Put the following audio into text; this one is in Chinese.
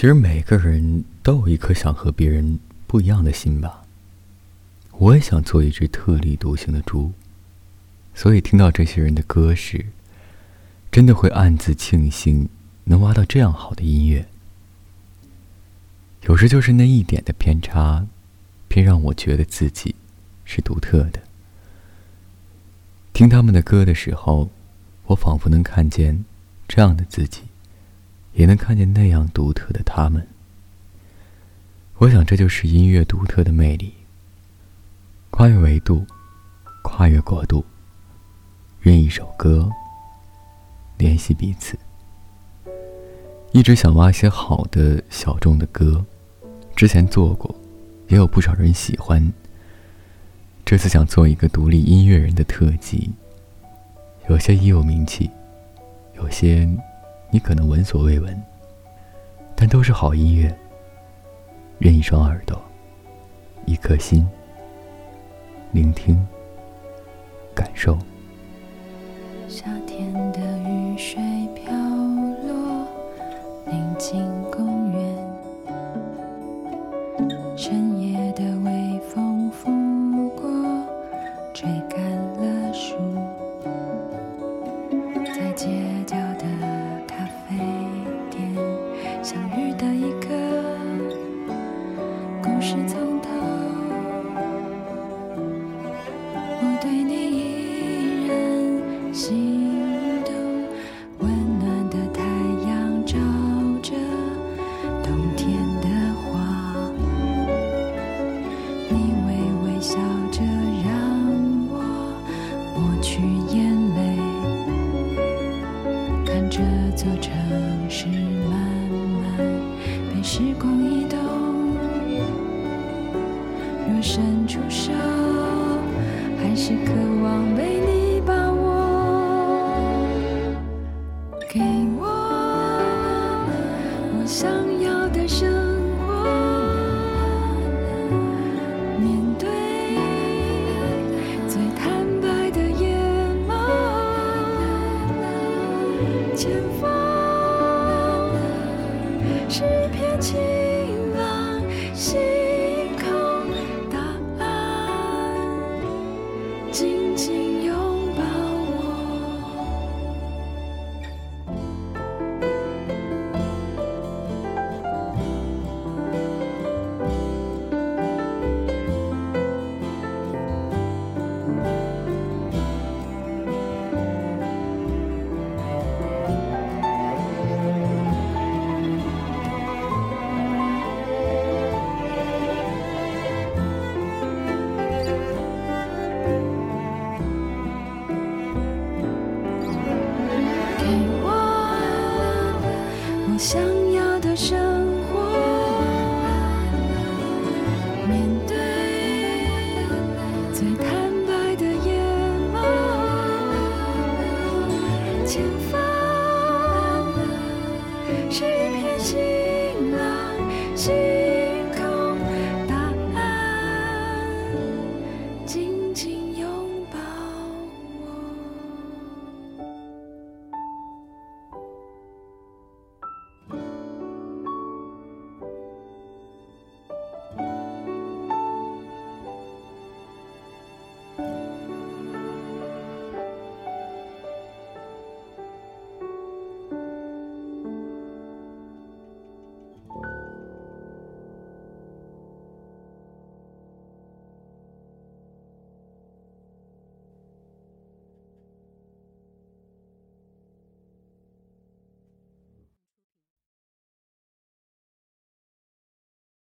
其实每个人都有一颗想和别人不一样的心吧。我也想做一只特立独行的猪，所以听到这些人的歌时，真的会暗自庆幸能挖到这样好的音乐。有时就是那一点的偏差，偏让我觉得自己是独特的。听他们的歌的时候，我仿佛能看见这样的自己，也能看见那样独特的他们。我想这就是音乐独特的魅力，跨越维度，跨越国度，任一首歌联系彼此。一直想挖些好的小众的歌，之前做过，也有不少人喜欢。这次想做一个独立音乐人的特辑，有些已有名气，有些你可能闻所未闻，但都是好音乐。任一双耳朵，一颗心，聆听，感受。夏天的雨水飘落，宁静公园，深夜的微风拂过，吹干了树，在街角的咖啡店相遇的一刻，故事从头，我对你依然心动，温暖的太阳照着冬天的花，你微微笑着让我抹去眼泪，看这座城市慢慢被时光移动，若伸出手，还是渴望被你把握，给我想要的生活，面对最坦白的夜幕，前方是一片晴朗星想